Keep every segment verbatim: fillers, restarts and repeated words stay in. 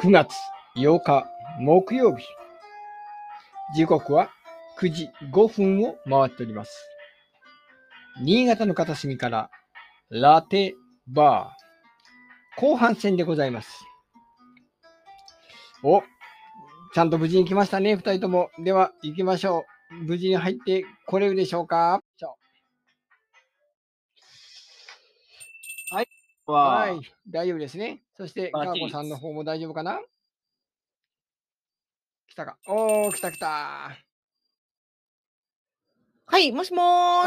くがつようか木曜日、時刻はくじごふんを回っております。新潟の片隅からラテバー後半戦でございます。お、ちゃんと無事に来ましたね、ふたりとも。では行きましょう。無事に入ってこれるでしょうか。はい、はい、大丈夫ですね。そしてかわこさんの方も大丈夫かな。来たか。おー、来た来た。はい、もしもー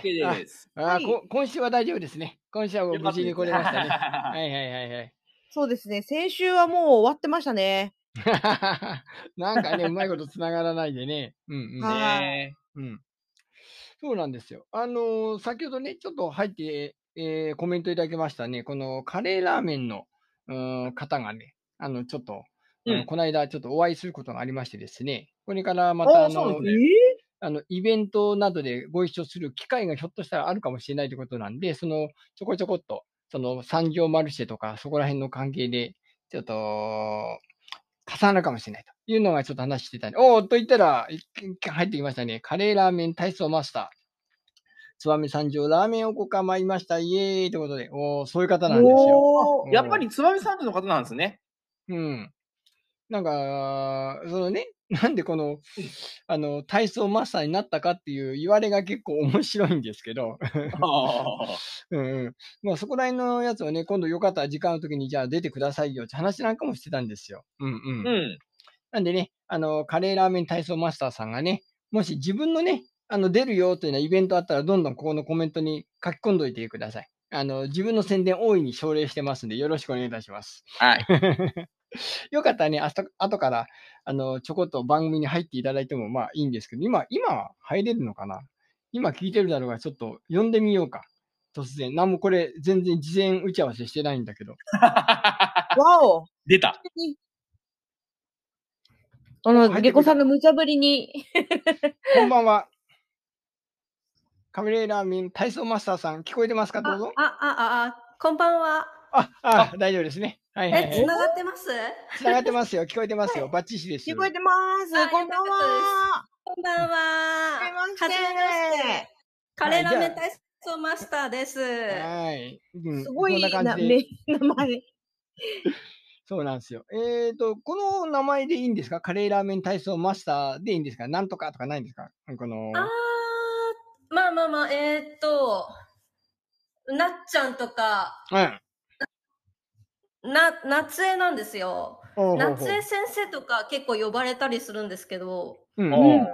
し。はい、ああ、はい、こ今週は大丈夫ですね。今週はもう無事に来れましたね。はいはいはいはい。そうですね。先週はもう終わってましたね。なんかね、うまいことつながらないでね。うんうん。ねー、うん、そうなんですよ。あのー、先ほどね、ちょっと入って、えー、コメントいただきましたね。このカレーラーメンのうん方がね、あのちょっと、うん、あのこの間ちょっとお会いすることがありましてですね。これからまたあの、えー、あのイベントなどでご一緒する機会がひょっとしたらあるかもしれないということなんで、そのちょこちょこっとその産業マルシェとかそこら辺の関係でちょっと重なるかもしれないというのがちょっと話してたね。おーっと言ったら入ってきましたね。カレーラーメン体操マスター燕三条ラーメンをご構いました。イエーイということで、おー、そういう方なんですよ。やっぱり燕三条の方なんですね。うん。なんか、そのね、なんでこの、あの、体操マスターになったかっていう言われが結構面白いんですけど、うんうん、まあ、そこら辺のやつをね、今度よかったら時間の時に、じゃあ出てくださいよって話なんかもしてたんですよ。うんうん。うん、なんでね、あの、カレーラーメン体操マスターさんがね、もし自分のね、あの出るよというようなイベントあったら、どんどんここのコメントに書き込んどいてください。あの自分の宣伝大いに奨励してますんで、よろしくお願いいたします。はい。よかったらね、あと後からあのちょこっと番組に入っていただいてもまあいいんですけど、今、今入れるのかな？今聞いてるだろうが、ちょっと呼んでみようか。突然。なんもこれ、全然事前打ち合わせしてないんだけど。わお！出た。あの、下戸さんの無茶ぶりに。こんばんは。カレーラーメン体操マスターさん、聞こえてますか？どうぞ。あ、あ、あ、あ、こんばんは。あ、あ、あ大丈夫ですね。はいはい、はい。え、つながってます？つながってますよ。聞こえてますよ。はい、バッチシです。聞こえてます。こんばんは。こんばんは。はじめまして。カレーラーメン体操マスターです。はい。うん、すごいな名前。そうなんですよ。えっと、この名前でいいんですか？カレーラーメン体操マスターでいいんですか？なんとかとかないんですか？この。あまあまあまあ、えー、っと、なっちゃんとか、うん、な、夏江なんですよ。おうおうおう夏江先生とか結構呼ばれたりするんですけど、うんうん、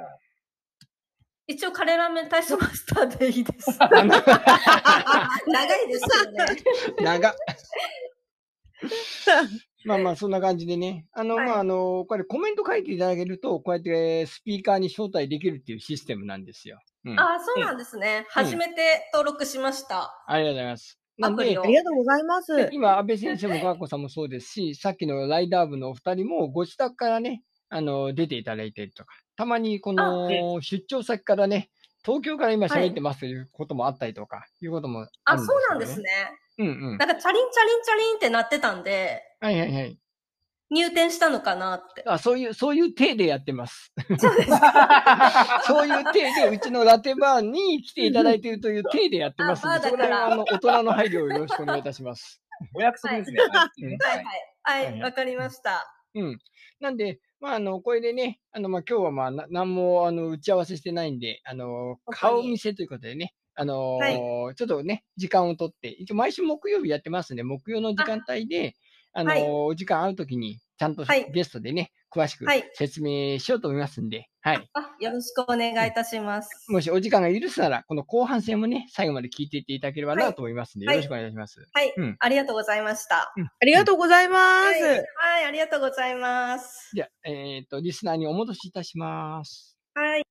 一応カレーラーメン体操マスターでいいです。長いですよね。長っ。まあまあそんな感じでね、あの、はい、まああのこれコメント書いていただけるとこうやってスピーカーに招待できるっていうシステムなんですよ。うん、ああそうなんですね。うん、初めて登録しました。うん、ありがとうございます。なんでありがとうございます。今安倍先生もかわこさんもそうですし、さっきのライダー部のお二人もご自宅からねあの出ていただいてるとか、たまにこの出張先からね東京から今喋ってますということもあったりとか、はい、いうこともあるんですよね。あ、そうなんですね。うんうん、なんかチャリンチャリンチャリンってなってたんで、はいはいはい。入店したのかなって。あ、そういう、そういう体でやってます。そうです。そういう体で、うちのラテバーに来ていただいているという体でやってますので、そこら辺はあの大人の配慮をよろしくお願いいたします。お約束ですね。はいはい。はい、わかりました。うん。なんで、まあ、あの、これでね、あの、まあ、今日はまあ、何も、あの、打ち合わせしてないんで、あの、顔見せということでね。あのーはい、ちょっとね、時間を取って、一応毎週木曜日やってますんで、木曜の時間帯で、あ、あのーはい、お時間あるときに、ちゃんとゲストでね、はい、詳しく説明しようと思いますんで、はい。あ、よろしくお願いいたします。うん、もしお時間が許すなら、この後半戦もね、最後まで聞いていっていただければなと思いますんで、はい、よろしくお願いします。はい、うん、ありがとうございました。うん、ありがとうございます、はい。はい、ありがとうございます。じゃあ、えっと、リスナーにお戻しいたします。はい。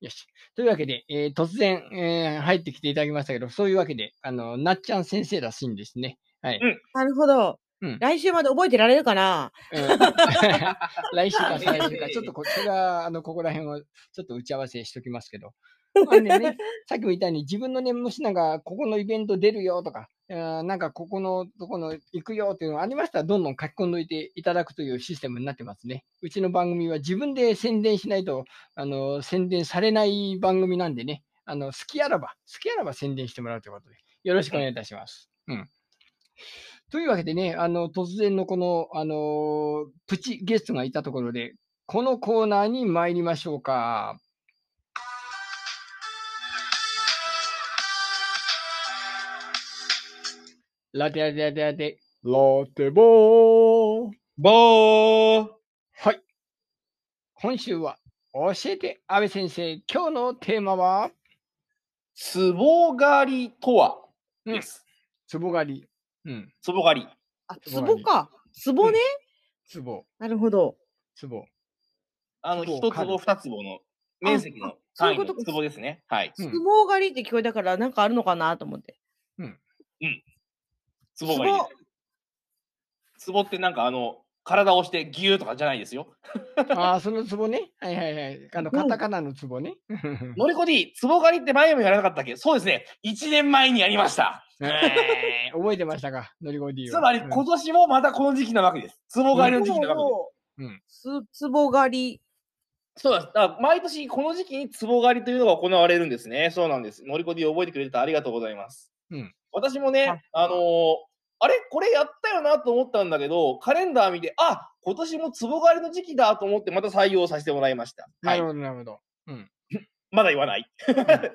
よし。というわけで、えー、突然、えー、入ってきていただきましたけど、そういうわけで、あの、なっちゃん先生らしいんですね。はい。うん、なるほど。うん、来週まで覚えてられるかな、うん、来週か再来週か。ちょっとこちら、あの、ここら辺をちょっと打ち合わせしときますけど。まあね、さっきも言ったように、自分のね、もしなんか、ここのイベント出るよとか、なんかここのとこの行くよっていうのがありましたら、どんどん書き込んでいていただくというシステムになってますね。うちの番組は自分で宣伝しないと、あの、宣伝されない番組なんでね、あの、好きあらば、好きあらば宣伝してもらうということで、よろしくお願いいたします。うん。というわけでね、あの、突然のこの、あの、プチゲストがいたところで、このコーナーに参りましょうか。ラテラテラテラテ。ラテボー。ボー。はい。今週は、教えて安倍先生。今日のテーマは、つぼ狩りとはです。つぼ狩り。うん。つぼ狩り。あ、つぼか。つぼね。つぼ。なるほど。つぼ。あの、一つぼ、二つぼの面積の単位のつぼですね。はい。つぼ狩りって聞こえたから、なんかあるのかなと思って。うん。うん。ツボがいい。ツボってなんかあの体を押してギューとかじゃないですよ。ああ、そのツボね。はいはいはい。あのカタカナのツボね。のりこ D、ツボ狩りって前もやらなかったっけ？そうですね。いちねんまえにやりました。えー、覚えてましたか、のりこ D は。つまり今年もまたこの時期なわけです。ツボ狩りの時期なわけです。うん。ツボ狩り。そうです。だから毎年この時期にツボ狩りというのが行われるんですね。そうなんです。のりこ D 覚えてくれてありがとうございます。うん。私もね、あのー、あれこれやったよなと思ったんだけど、カレンダー見て、あ、今年もつぼ狩りの時期だと思って、また採用させてもらいました。はい、なるほど、なるほど。うん、まだ言わない。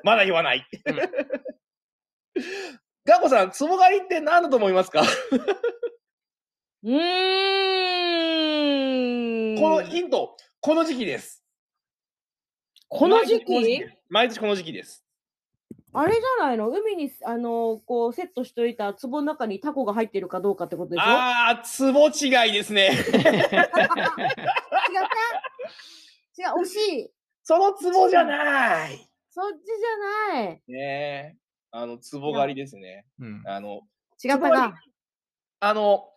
まだ言わない。ガコさん、つぼ狩りって何だと思いますか？うーん。このヒント、この時期です。この時期？毎年この時期です。あれじゃないの、海に、あのー、こうセットしといた壺の中にタコが入ってるかどうかってことでしょ。ああ、壺違いですね。違った違う、惜しい。その壺じゃない。そっちじゃない。ねえ、あの、壺狩りですね。うん、あの、違ったな。あの、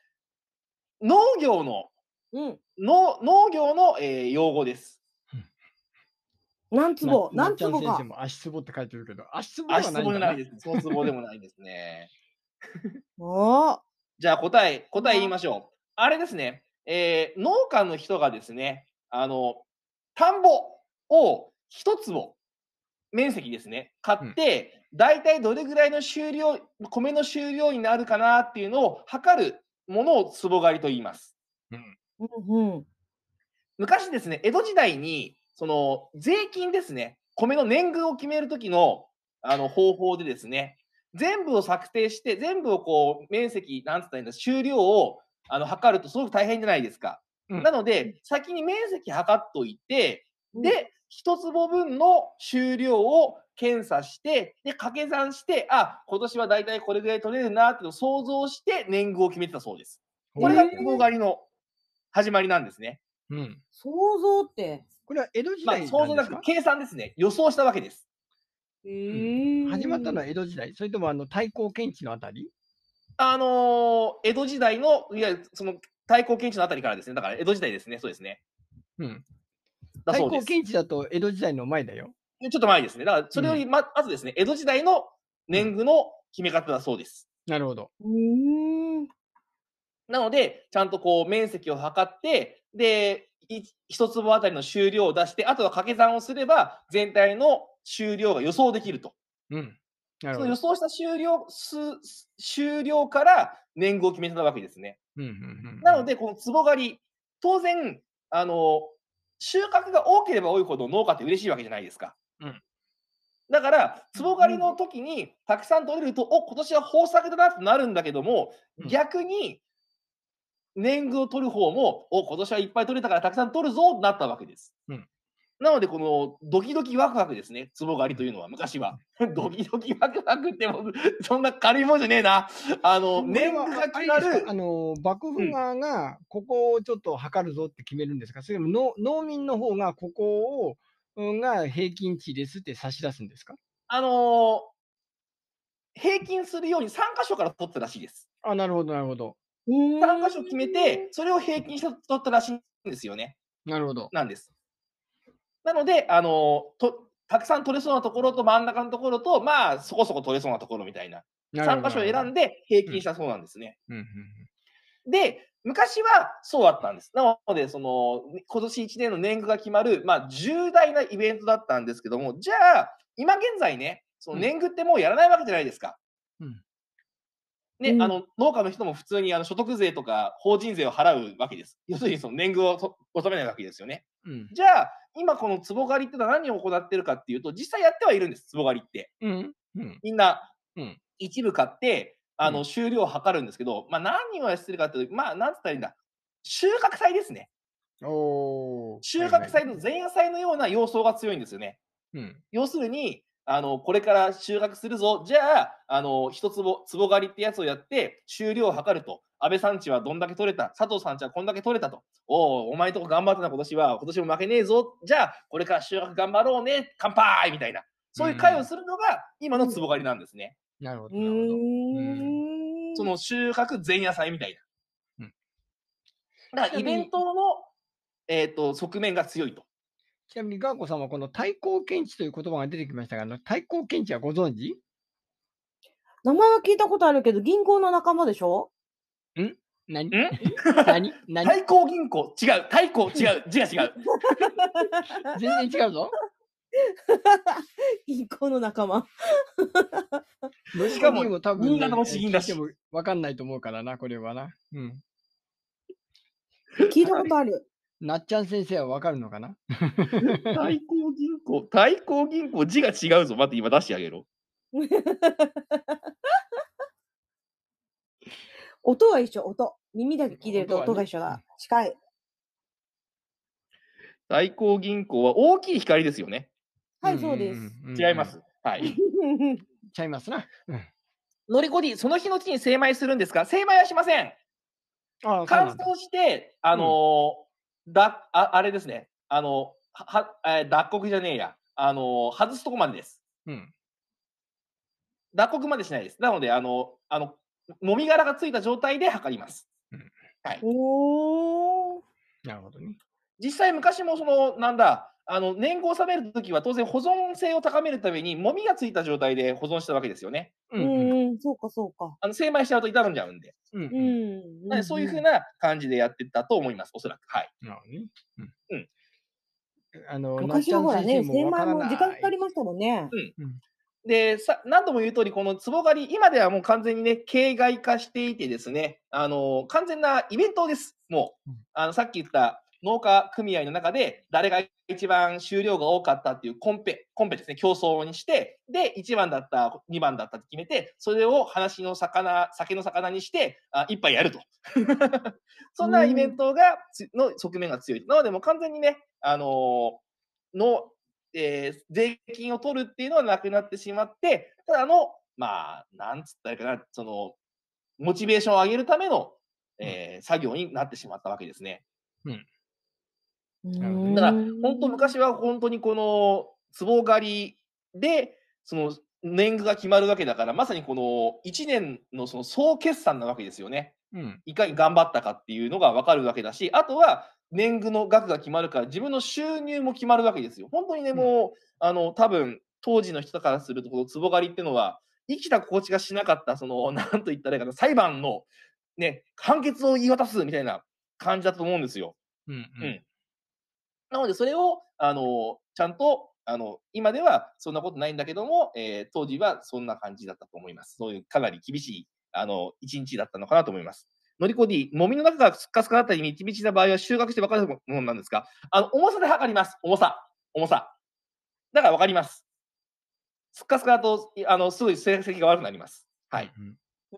農業の、うん、の農業の、えー、用語です。何壺？何壺か。足壺って書いてるけど、足壺ではないですね。足壺でもないですね。おお。じゃあ答え、答え言いましょう。あれですね、えー、農家の人がですね、あの、田んぼを一坪面積ですね、買って、うん、大体どれぐらいの収量、米の収量になるかなっていうのを測るものを壺狩りと言います。うんうん、昔ですね、江戸時代に、その税金ですね、米の年貢を決めるとき の, あの方法でですね、全部を策定して、全部をこう面積、なんつったらいいんだ、収量をあの測るとすごく大変じゃないですか。うん、なので、先に面積測っといて、で、一坪分の収量を検査して、で、掛け算して、あ、今年はだいたいこれぐらい取れるなっていうのを想像して、年貢を決めてたそうです。これがつぼ狩りの始まりなんですね。うん、想像って。これは江戸時代ですか？まあ、想像なく計算ですね。予想したわけです。うん、始まったのは江戸時代、それともあの太閤検地のあたり？あのー、江戸時代の、いや、その太閤検地のあたりからですね。だから江戸時代ですね。そうですね。うん。太閤検地だと江戸時代の前だよ。ちょっと前ですね。だからそれより ま,、うん、まずですね、江戸時代の年貢の決め方だそうです。うん、なるほど。うん。なのでちゃんとこう面積を測ってで。一坪あたりの収量を出して、あとは掛け算をすれば、全体の収量が予想できると。うん、なるほど。その予想した収量、収量から年貢を決めてたわけですね。なので、この坪狩り、当然あの、収穫が多ければ多いほど農家って嬉しいわけじゃないですか。うん、だから、坪狩りの時にたくさん取れると、うん、お、今年は豊作だなとなるんだけども、逆に、うん、年貢を取る方も、お、今年はいっぱい取れたからたくさん取るぞとなったわけです。うん、なので、このドキドキワクワクですね、つぼ狩りというのは、昔は。ドキドキワクワクって、そんな軽いもんじゃねえな。あの、年貢が決まる。あの、幕府側が、ここをちょっと測るぞって決めるんですか、うん、それも農民の方が、ここを、うん、が平均値ですって差し出すんですか？あの、平均するようにさんかしょから取ったらしいです。あ、なるほど、なるほど。さんかしょ決めて、それを平均して取ったらしいんですよね。なるほど。なんです。なので、あのと、たくさん取れそうなところと真ん中のところと、まあ、そこそこ取れそうなところみたいな。さん箇所選んで平均したそうなんですね。で、昔はそうだったんです。なので、その今年いちねんの年貢が決まる、まあ、重大なイベントだったんですけども、じゃあ、今現在ね、その年貢ってもうやらないわけじゃないですか。うんね、あの農家の人も普通にあの所得税とか法人税を払うわけです。要するにその年貢を納めないわけですよね。うん、じゃあ、今この壺狩りってのは何を行ってるかっていうと、実際やってはいるんです、壺狩りって。うんうん、みんな、うん、一部買って、あの収量を測るんですけど、まあ、何をしてるかっていうと、まあ、なんつったらいいんだ、収穫祭ですね。お収穫祭の前夜祭のような様相が強いんですよね。うん、要するにあの、これから収穫するぞ、じゃあ、あの一坪、坪狩りってやつをやって、収量を測ると、安倍さんちはどんだけ取れた、佐藤さんちはこんだけ取れたと、おお、お前んとこ頑張ったな、今年は、今年も負けねえぞ、じゃあ、これから収穫頑張ろうね、乾杯みたいな、そういう会をするのが、今の坪狩りなんですね。うん、なるほど、なるほど。うん、その収穫前夜祭みたいな。うん、だから、イベントの、えーと、側面が強いと。ちなみにガーコさんはこの対抗検知という言葉が出てきましたが、あの対抗検知はご存知？名前は聞いたことあるけど、銀行の仲間でしょ？ん？何？ん？何？何？対抗銀行？違う。対抗違う。字が違う。全然違うぞ。銀行の仲間。しかも多分新潟の詩吟だし、わかんないと思うからな、これはな。うん。聞いたことある。なっちゃん先生はわかるのかな。対抗銀行、対抗銀行、字が違うぞ。待って、今出してあげろ。音は一緒、音。耳だけ聞いてると音が一緒だ。ね、近い。対抗銀行は大きい光ですよね。はい、そうです。違います。はい。ちゃいますな。のりこD、その日のうちに精米するんですか？精米はしません。ああ、乾燥して、あのー、うんだ あ, あれですね、あのはは脱穀じゃねえや、あの外すとこまでです。うん、脱穀までしないです。なので、あのあのもみ殻がついた状態で測ります。うんはい、おお、なるほどね。実際、昔もそのなんだあの年貢を納めるときは、当然、保存性を高めるために、もみがついた状態で保存したわけですよね。うん、そうか、そうか。あの精米しちゃうと傷んじゃうんで。うんうん、なんでそういうふうな感じでやってたと思います、おそらく。はい。なるほどね。うん。うん、あの昔はほらね、精米も時間かかりましたもんね。うんうん、でさ、何度も言う通り、この壺狩り、今ではもう完全にね、形骸化していてですね、あの完全なイベントです、もう。あのさっき言った農家組合の中で、誰が一番収量が多かったっていうコンペ、コンペですね、競争にして、で、いちばんだった、にばんだったって決めて、それを話の魚、酒の魚にして、あ一杯やると。そんなイベントが、の側面が強い。なので、もう完全にね、あのー、の、えー、税金を取るっていうのはなくなってしまって、ただの、まあ、なんつったらいいかな、その、モチベーションを上げるための、えーうん、作業になってしまったわけですね。うんだから本当昔は本当にこの壺狩りでその年貢が決まるわけだから、まさにこのいちねん の, その総決算なわけですよね、うん、いかに頑張ったかっていうのが分かるわけだし、あとは年貢の額が決まるから自分の収入も決まるわけですよ。本当にね、もう、うん、あの多分当時の人からするとこの壺狩りっていうのは生きた心地がしなかった、そのなんといったらいいかな、裁判の、ね、判決を言い渡すみたいな感じだと思うんですよ。うん、うんうんなので、それを、あの、ちゃんと、あの、今ではそんなことないんだけども、えー、当時はそんな感じだったと思います。そういうかなり厳しい、あの、一日だったのかなと思います。のりこD、もみの中がスカスカだったり、みちみちな場合は収穫して分かるものなんですか？あの、重さで測ります。重さ。重さ。だから分かります。スカスカだと、あの、すごい成績が悪くなります。はい。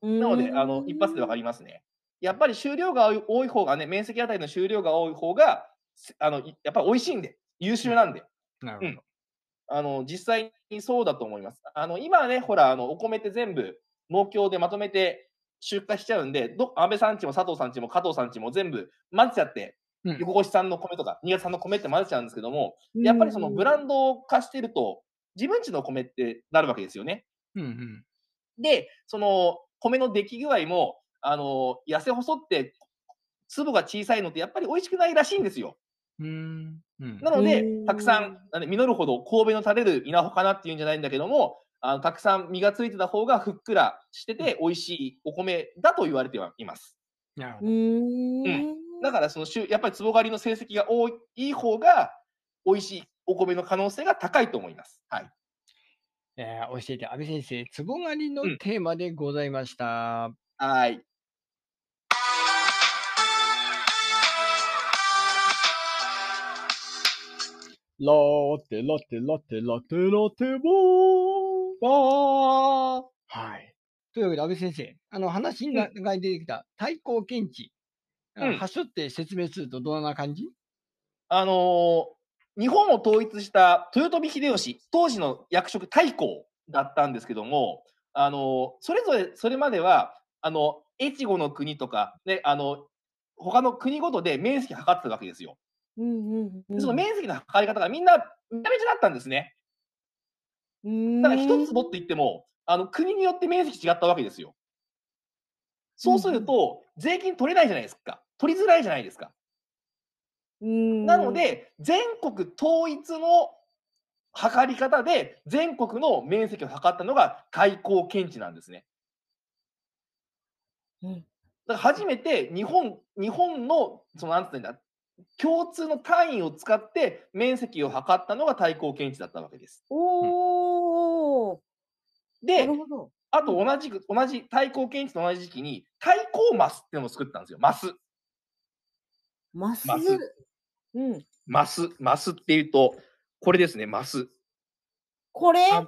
うん、なので、あの、一発で分かりますね。やっぱり収量が多い方がね、面積あたりの収量が多い方が、あのやっぱり美味しいんで、優秀なんで、なるほど、うん、あの実際にそうだと思います。あの今はね、ほらあの、お米って全部、農協でまとめて出荷しちゃうんで、ど安倍さんちも佐藤さんちも加藤さんちも全部混ぜちゃって、うん、横越さんの米とか、新潟さんの米って混ぜちゃうんですけども、やっぱりそのブランド化してると、自分ちの米ってなるわけですよね。うんうん、で、その米の出来具合も、あの痩せ細って、粒が小さいのってやっぱり美味しくないらしいんですよ。うんうん、なのでたくさん実るほど神戸の垂れる稲穂かなっていうんじゃないんだけども、あのたくさん実がついてた方がふっくらしてて美味しいお米だと言われてはいます。なるほど。うん。だからそのやっぱりつぼ狩りの成績が多い、いい方が美味しいお米の可能性が高いと思います。はい。えー、教えて、阿部先生、つぼ狩りのうん。テーマでございました。はい。ラテラテラテラテラテボー。ああ。はい。というわけで、阿部先生、あの話にうなん。が出てきた対抗検知、うあん。端折って説明するとどんな感じ？あのー日本を統一した豊臣秀吉、当時の役職太閤だったんですけども、あのーそれぞれそれまではあの越後の国とかね、あの他の国ごとで面積測ってたわけですよ。うんうんうで、そのん。面積の測り方がみんなめちゃめちゃだったんですね。うだから一ーん。坪って言ってもあの国によって面積違ったわけですよ。うそうんするうん。と税金取れないじゃないですか。取りづらいじゃないですか。うなのーん。で全国統一の測り方で全国の面積を測ったのが対抗検知なんですね。うん。だから初めて日本日本のそのなんつうんだ共通の単位を使って面積を測ったのが対抗検知だったわけです。うん。おお。なるで、ほど。あうとん。同じく同じ対抗検知と同じ時期に対抗マスっていうのも作ったんですよ。マス。マス。マス。うん。マス。マスっていうと、これですね、マス。これ あ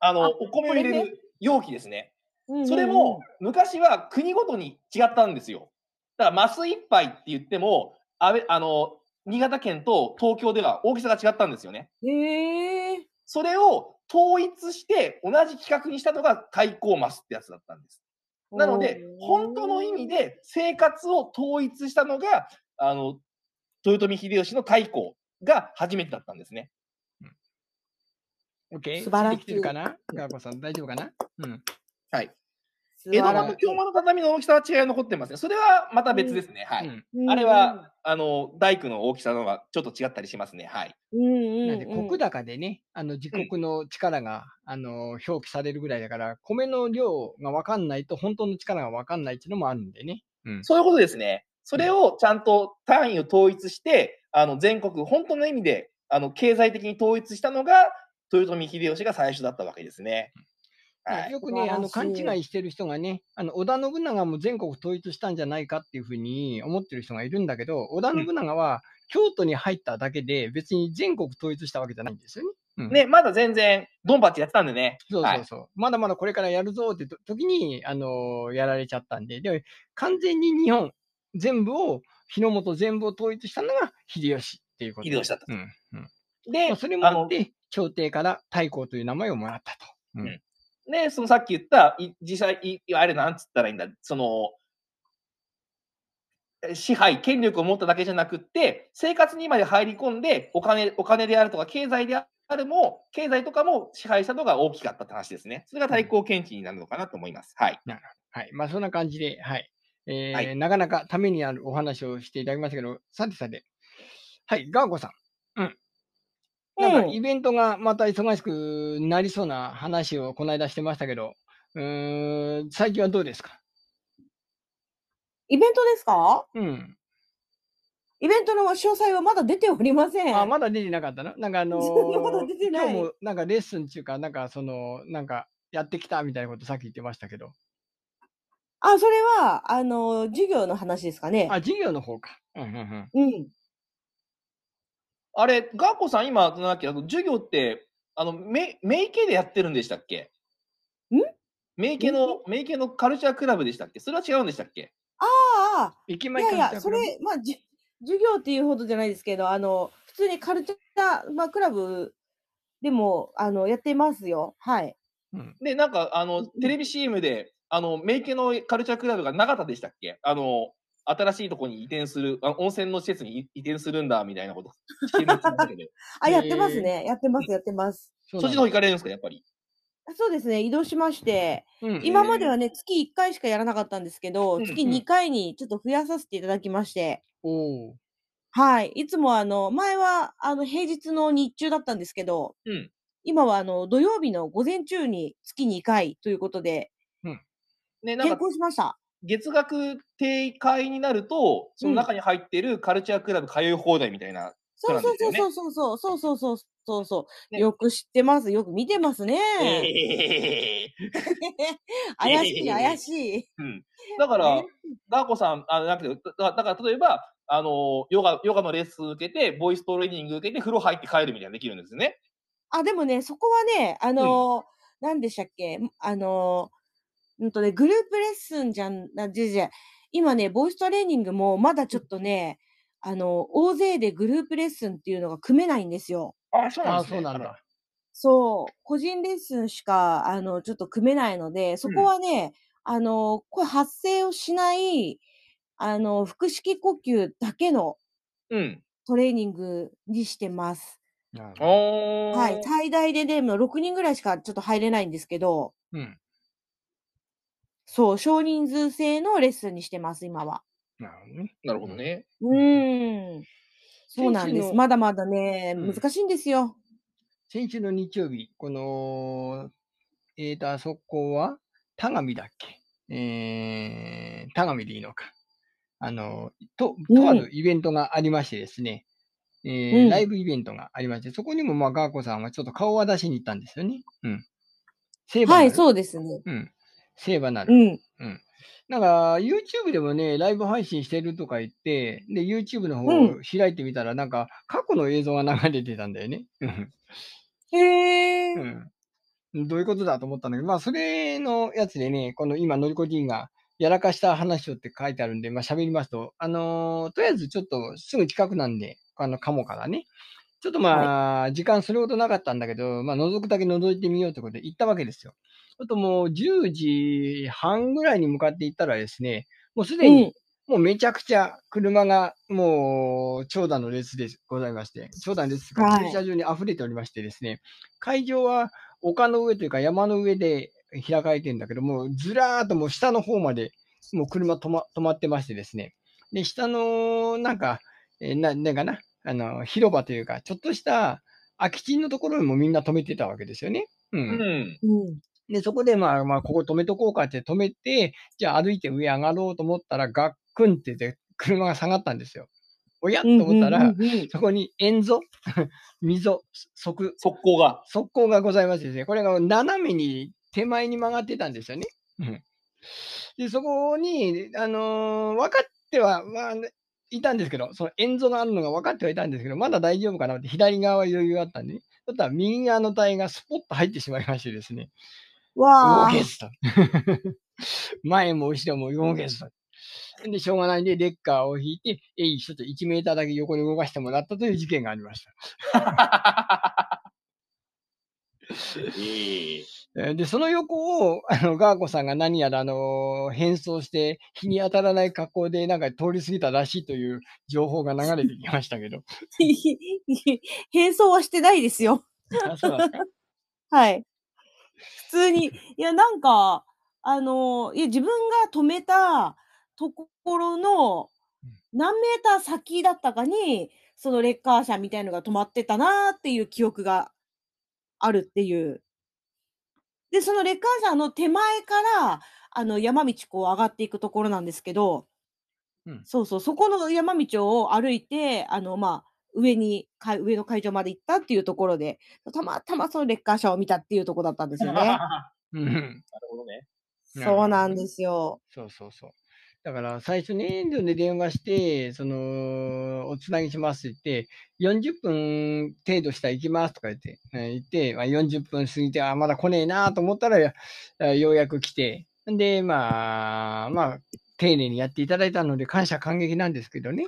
あの、あ、お米をこ入れれね。る容器ですね。うんそれうんもうん。昔は国ごとに違ったんですよ。だからマス一杯って言っても、あべあの、新潟県と東京では大きさが違ったんですよね。へえ。それを統一して同じ規格にしたのが対抗マスってやつだったんです。なので、本当の意味おお。で生活を統一したのが、あの、豊臣秀吉の太閤が初めてだったんですね。オッケ素ー、つい晴てらきしてるかい。な、ガーコさん、大丈夫かな？うん。はい。素江戸晴間らとし京間の畳の大きさは違いが残ってますね。それはまた別ですね。はうい。ん。い。うあれんうは、ん。あの、大工の大きさの方がちょっと違ったりしますね。はい。うんなんで、うん国うん。高でね、あの自うん。国の力があの表記されるぐらいだから、米の量が分かんないと、本当の力が分かんないっていうのもあるんでね。うん。そういうことですね。そうれん。をちゃんと単位を統一して、あの全国、本当の意味であの経済的に統一したのが、豊臣秀吉が最初だったわけですね。はね、い。よ素くね、晴あらのし勘違い。いしてる人がね、あの織田信長も全国統一したんじゃないかっていうふうに思ってる人がいるんだけど、織田う信長は京都に入っただけで、別に全国統一したわけじゃないんですよね。うん。んね、まだ全然、ドンパチやってたんでね。そうはそうい。そう。まだまだこれからやるぞってと時に、あのやられちゃったんで、で、完全に日本全部を、日の本全部を統一したのが秀吉っていうこと秀吉で。だったうと。ん。うん。まあ、で、それもああっの、て、朝廷から太閤という名前をもらったと。ううん。ん。ね、そのさっき言った、い実際、いいわゆるなんつったらいいんだ、その、え支配、権力を持っただけじゃなくって、生活にまで入り込んで、お金、お金であるとか、経済であるも、経済とかも支配したのが大きかったって話ですね。それがう対ん。抗検知になるのかなと思います。はい。なるほど。はい。まあ、そんな感じで、はい。はえー、い。なかなかためになるお話をしていただきましたけど、さてさて、はい、ガーコさん。うん。うなんか、イん。ベントがまた忙しくなりそうな話をこの間してましたけど、うーん、最近はどうですか？イベントですか？うん。イベントの詳細はまだ出ておりませあ、ん。まだ出てなかったの？なんかあ まだのー出て今日ない。もなんかレッスンっていうか、なんかその、なんかやってきたみたいなことさっき言ってましたけど。あ、それは、あの、授業の話ですかね。あ、授業の方か。うんうんうん。うん。あれ、ガーコさん、今、なんだっけ、あの授業って、あの、メメイ系でやってるんでしたっけ？んメイ系メイケの、メイ系のカルチャークラブでしたっけ？それは違うんでしたっけ？ああ、駅い前やいカルチや、ャーそクラブ。れ、まあ、じゅ授業っていうほどじゃないですけど、あの、普通にカルチャー、まあ、クラブでも、あの、やってますよ。はい。うん。で、なんか、あうの、テんレビ シーエム で、あの、メイケのカルチャークラブが長田でしたっけ？あの、新しいとこに移転する、あ温泉の施設に移移転するんだ、みたいなこと、シーエム やってましたけど。あ、やってますえー、ね。やってまうん。す、やってます。そうそっなちんの方行だ。かれるんですか、やっぱり？あ、そうですね、移動しまして、うん。今までえはね、月いっかいしかやらなかったんですけど、うん月うん。にかいにちょっと増やさせていただきまして、おお。はい、いつもあの、前はあの平日の日中だったんですけど、うん。今はあの土曜日の午前中に月にかいということで、うんね、なんか変更しました。月額定会になると、その中に入ってるカルチャークラブ通い放題みたいな。そうそうそうそうそうそうそうそうそうそう、ね、よく知ってます。よく見てますね。えー、怪しい、えー、怪しい。うん、だからダーコさんあなんていうだから例えばあのヨガヨガのレッスン受けてボイストレーニング受けて風呂入って帰るみたいなできるんですよね。あでもねそこはねあの、うん、なんでしたっけあのうんとねグループレッスンじゃんじゃじゃ今ねボイストレーニングもまだちょっとね。うんあの大勢でグループレッスンっていうのが組めないんですよ。あ、そうなんですね。あ、そうなんだ。そう、個人レッスンしかあのちょっと組めないので、そこはね、うん、あのこれ発声をしないあの腹式呼吸だけのトレーニングにしてます。うん、はい、最大ででもろくにんぐらいしかちょっと入れないんですけど、うん、そう少人数制のレッスンにしてます今は。なるほどね。うん。そうなんです。まだまだね、うん、難しいんですよ。先週の日曜日、この、えっ、ー、と、あそこは、田上だっけえー、田上でいいのか。あの、と、とあるイベントがありましてですね、うんえー、ライブイベントがありまして、そこにも、まあ、ガーコさんはちょっと顔は出しに行ったんですよね。うん。聖場なる。はい、そうですね。うん。聖場なる。うん。うんなんか YouTube でもね、ライブ配信してるとか言って、で YouTube の方を開いてみたら、うん、なんか過去の映像が流れてたんだよね。へぇ、うん、どういうことだと思ったんだけど、まあそれのやつでね、この今、のりこじんがやらかした話をって書いてあるんで、まあ喋りますと、あのー、とりあえずちょっとすぐ近くなんで、あの、カモからね、ちょっとまあ、時間それほどなかったんだけど、まあ覗くだけ覗いてみようってことで行ったわけですよ。あともうじゅうじはんぐらいに向かっていったらですね、もうすでに、もうめちゃくちゃ車がもう長蛇の列でございまして、長蛇の列が駐車場に溢れておりましてですね、会場は丘の上というか山の上で開かれてるんだけども、ずらーっともう下の方までもう車止ま、止まってましてですね、で、下のなんか、えー、な、なんかな、あの、広場というか、ちょっとした空き地のところにもみんな止めてたわけですよね。うん。うんで、そこで、まあ、まあ、ここ止めとこうかって止めて、じゃあ歩いて上上がろうと思ったら、ガックンってで車が下がったんですよ。おやと思ったら、うんうんうんうん、そこに円ぞ、溝、側、側溝が。側溝がございましてですね、これが斜めに手前に曲がってたんですよね。うん、で、そこに、あのー、分かっては、まあ、いたんですけど、その円ぞがあるのが分かってはいたんですけど、まだ大丈夫かなって、左側は余裕があったんで、ね、そしたら右側のタイヤがスポッと入ってしまいましてですね。わあ。動けずと。前も後ろも動けずと。で、しょうがないんで、レッカーを引いて、えい、ちょっといちメーターだけ横に動かしてもらったという事件がありました。で、その横を、あの、ガーコさんが何やら、あの、変装して、日に当たらない格好で、なんか通り過ぎたらしいという情報が流れてきましたけど。変装はしてないですよ。あ、そうなんですか。はい。普通に、いや、なんか、あの、いや、自分が止めたところの何メーター先だったかに、そのレッカー車みたいのが止まってたなーっていう記憶があるっていう。で、そのレッカー車の手前から、あの、山道こう上がっていくところなんですけど、うん、そうそう、そこの山道を歩いて、あの、まあ、上に、上の会場まで行ったっていうところで、たまたまそのレッカー車を見たっていうところだったんですよね。うん、なるほどね。そうなんですよ。そうそうそう。だから最初に遠慮で電話して、その、おつなぎしますって言って、よんじゅっぷん程度したら行きますとか言って、言って、まあ、よんじゅっぷん過ぎて、あ、まだ来ねえなと思ったら、ようやく来て、で、まあ、まあ、丁寧にやっていただいたので、感謝感激なんですけどね。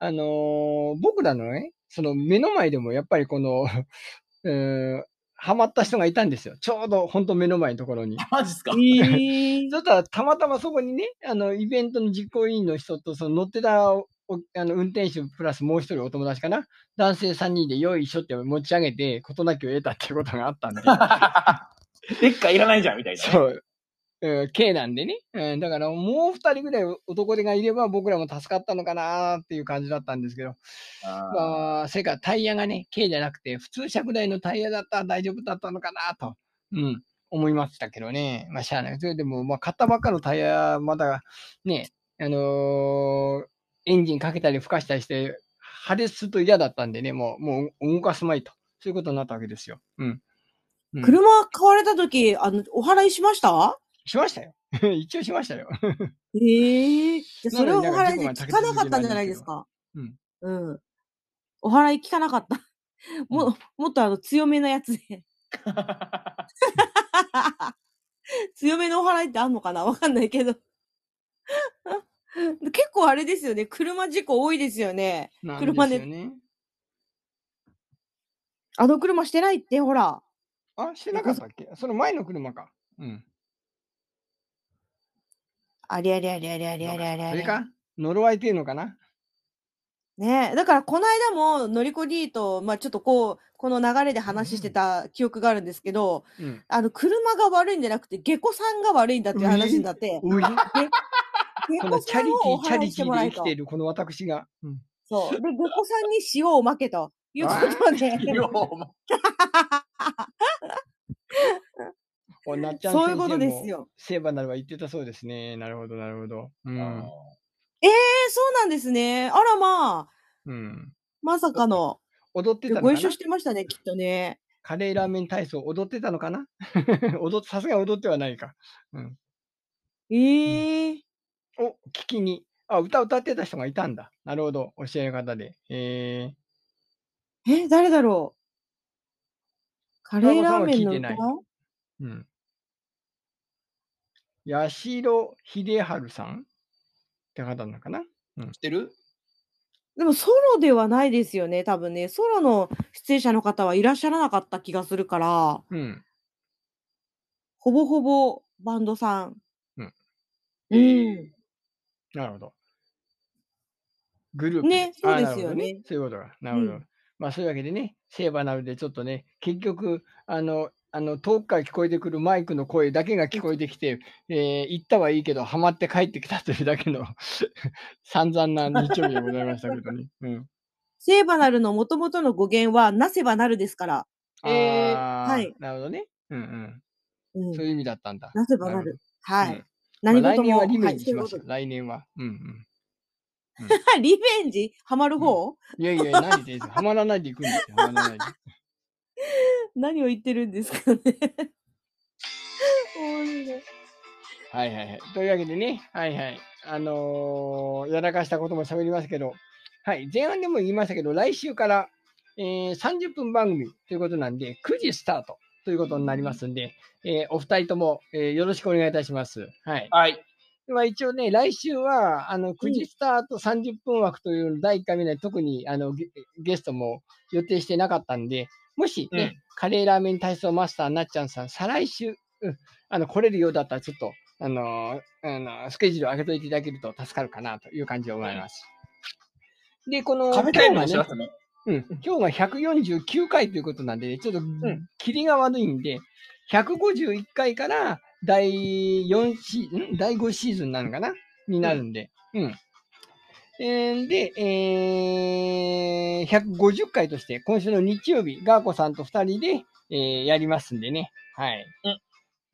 あのー、僕らのね、その目の前でもやっぱりこの、うん、ハマった人がいたんですよ。ちょうど本当目の前のところに。マジっすか？えー、そしたらたまたまそこにね、あの、イベントの実行委員の人と、その乗ってたおあの運転手プラスもう一人お友達かな。男性さんにんでよいしょって持ち上げて、事なきを得たっていうことがあったんで。レッカーいらないじゃんみたいな、ね。そう。えー、系なんでね、えー、だからもうふたりぐらい男手がいれば僕らも助かったのかなっていう感じだったんですけど、あ、まあ、それからタイヤがね、系じゃなくて普通車くらいのタイヤだったら大丈夫だったのかなと、うん、思いましたけどね。まあしゃあない。それでも、まあ、買ったばっかのタイヤまだね、あのー、エンジンかけたりふかしたりして破裂すると嫌だったんでね、もう、もう動かすまいと、そういうことになったわけですよ。うん。うん、車買われたとき、あの、お払いしました?しましたよ。一応しましたよ。ええー。じゃそれをお払いで聞かなかったんじゃないですか。うん。うん。お払い聞かなかった。も、うん、もっとあの、強めなやつで。強めのお払いってあんのかな?わかんないけど。結構あれですよね。車事故多いですよね。なんですよね。車で。あの車してないって、ほら。あ、してなかったっけ?その前の車か。うん。ありゃりゃりゃりゃりゃりゃりゃ。それか呪われてるのかな?ねえ。だから、この間も、のりこDと、まあちょっとこう、この流れで話してた記憶があるんですけど、うん、あの、車が悪いんじゃなくて、下戸さんが悪いんだっていう話になって。このチャリティー、チャリティーで生きているこの私が。うん、そう。で、ごこさんに塩をまけということで。塩をまけ。なっちゃん先生もそういうことですよ。セーバーならば言ってたそうですね。なるほど、なるほど。うん、ええー、そうなんですね。あらまあ。うん、まさかの。踊ってたのかな。ご一緒してましたね、きっとね。カレーラーメン体操、踊ってたのかな踊さすが踊ってはないか。うん、ええー。うんお、聞きに。あ、歌歌ってた人がいたんだ。なるほど。教え方で。えー、え、誰だろうカレーラーメンの歌?うん。八代秀治さんって方なのかな、うん、知ってる?でもソロではないですよね、多分ね。ソロの出演者の方はいらっしゃらなかった気がするから、うん、ほぼほぼバンドさん。うん。うんなるほど。グループね。そうですよね。ねそういうことが。なるほど。うん、まあ、そういうわけでね、セーバーなので、ちょっとね、結局、あの、あの遠くから聞こえてくるマイクの声だけが聞こえてきて、えー、行ったはいいけど、ハマって帰ってきたというだけの散々な日曜日でございましたけどね。うん、セーバーなるのもともとの語源は、なせばなるですから。えー、はい。なるほどね。うんうん。うん、そういう意味だったんだ。なせばなる。はい。うん何事もまあ、来年はリベンジしますよ、はい、来年は。うんうんうん、リベンジハマる方、うん、いやいや、何でハマらないでいくんですよ。ハマらないで何を言ってるんですかねはいはいはい。というわけでね、はいはい。あのー、やらかしたことも喋りますけど、はい、前半でも言いましたけど、来週から、えー、さんじゅっぷん番組ということなんで、くじスタート。ということになりますんで、えー、お二人とも、えー、よろしくお願いいたします。はい。はい。まあ、一応ね、来週は、あの、くじスタートさんじゅっぷん枠というだいいっかいめで、特に、あのゲ、ゲストも予定してなかったんで、もしね、うん、カレーラーメン体操マスターなっちゃんさん、再来週、うん、あの、来れるようだったら、ちょっと、あのー、あの、スケジュール上げといていただけると助かるかなという感じで思います。うん、で、この、今日がね、うん、今日がひゃくよんじゅうきゅうかいということなんで、ね、ちょっと霧が悪いんで、ひゃくごじゅういっかいからだいよんシーズン、だいごシーズンなのかなになるんで、うんうん、で、えー、ひゃくごじゅっかいとして、今週の日曜日、ガーコさんとふたりで、えー、やりますんでね、はい、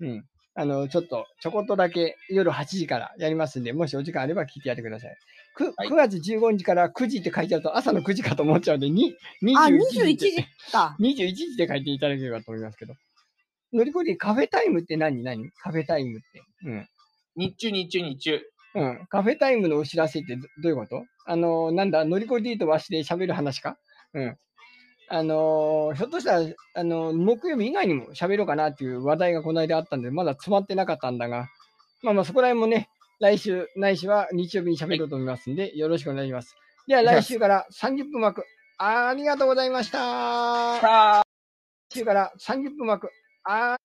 うんうん、あのちょっとちょこっとだけ夜はちじからやりますんで、もしお時間あれば聞いてやってください。くがつじゅうごにちからくじって書いちゃうと朝のくじかと思っちゃうんで、に にじゅういち, 時かにじゅういちじで書いていただければと思いますけど。のりこでカフェタイムって何何カフェタイムって。うん、日中日中日中。うん。カフェタイムのお知らせってどういうことあの、なんだ、のりこでとわしで喋る話かうん。あのー、ひょっとしたら、あのー、木曜日以外にも喋ろうかなっていう話題がこの間あったんで、まだ詰まってなかったんだが、まあまあそこら辺もね、来週、ないしは日曜日に喋ろうと思いますんで、よろしくお願いします。では来週からさんじゅっぷん枠、ありがとうございました。来週からさんじゅっぷん枠、あ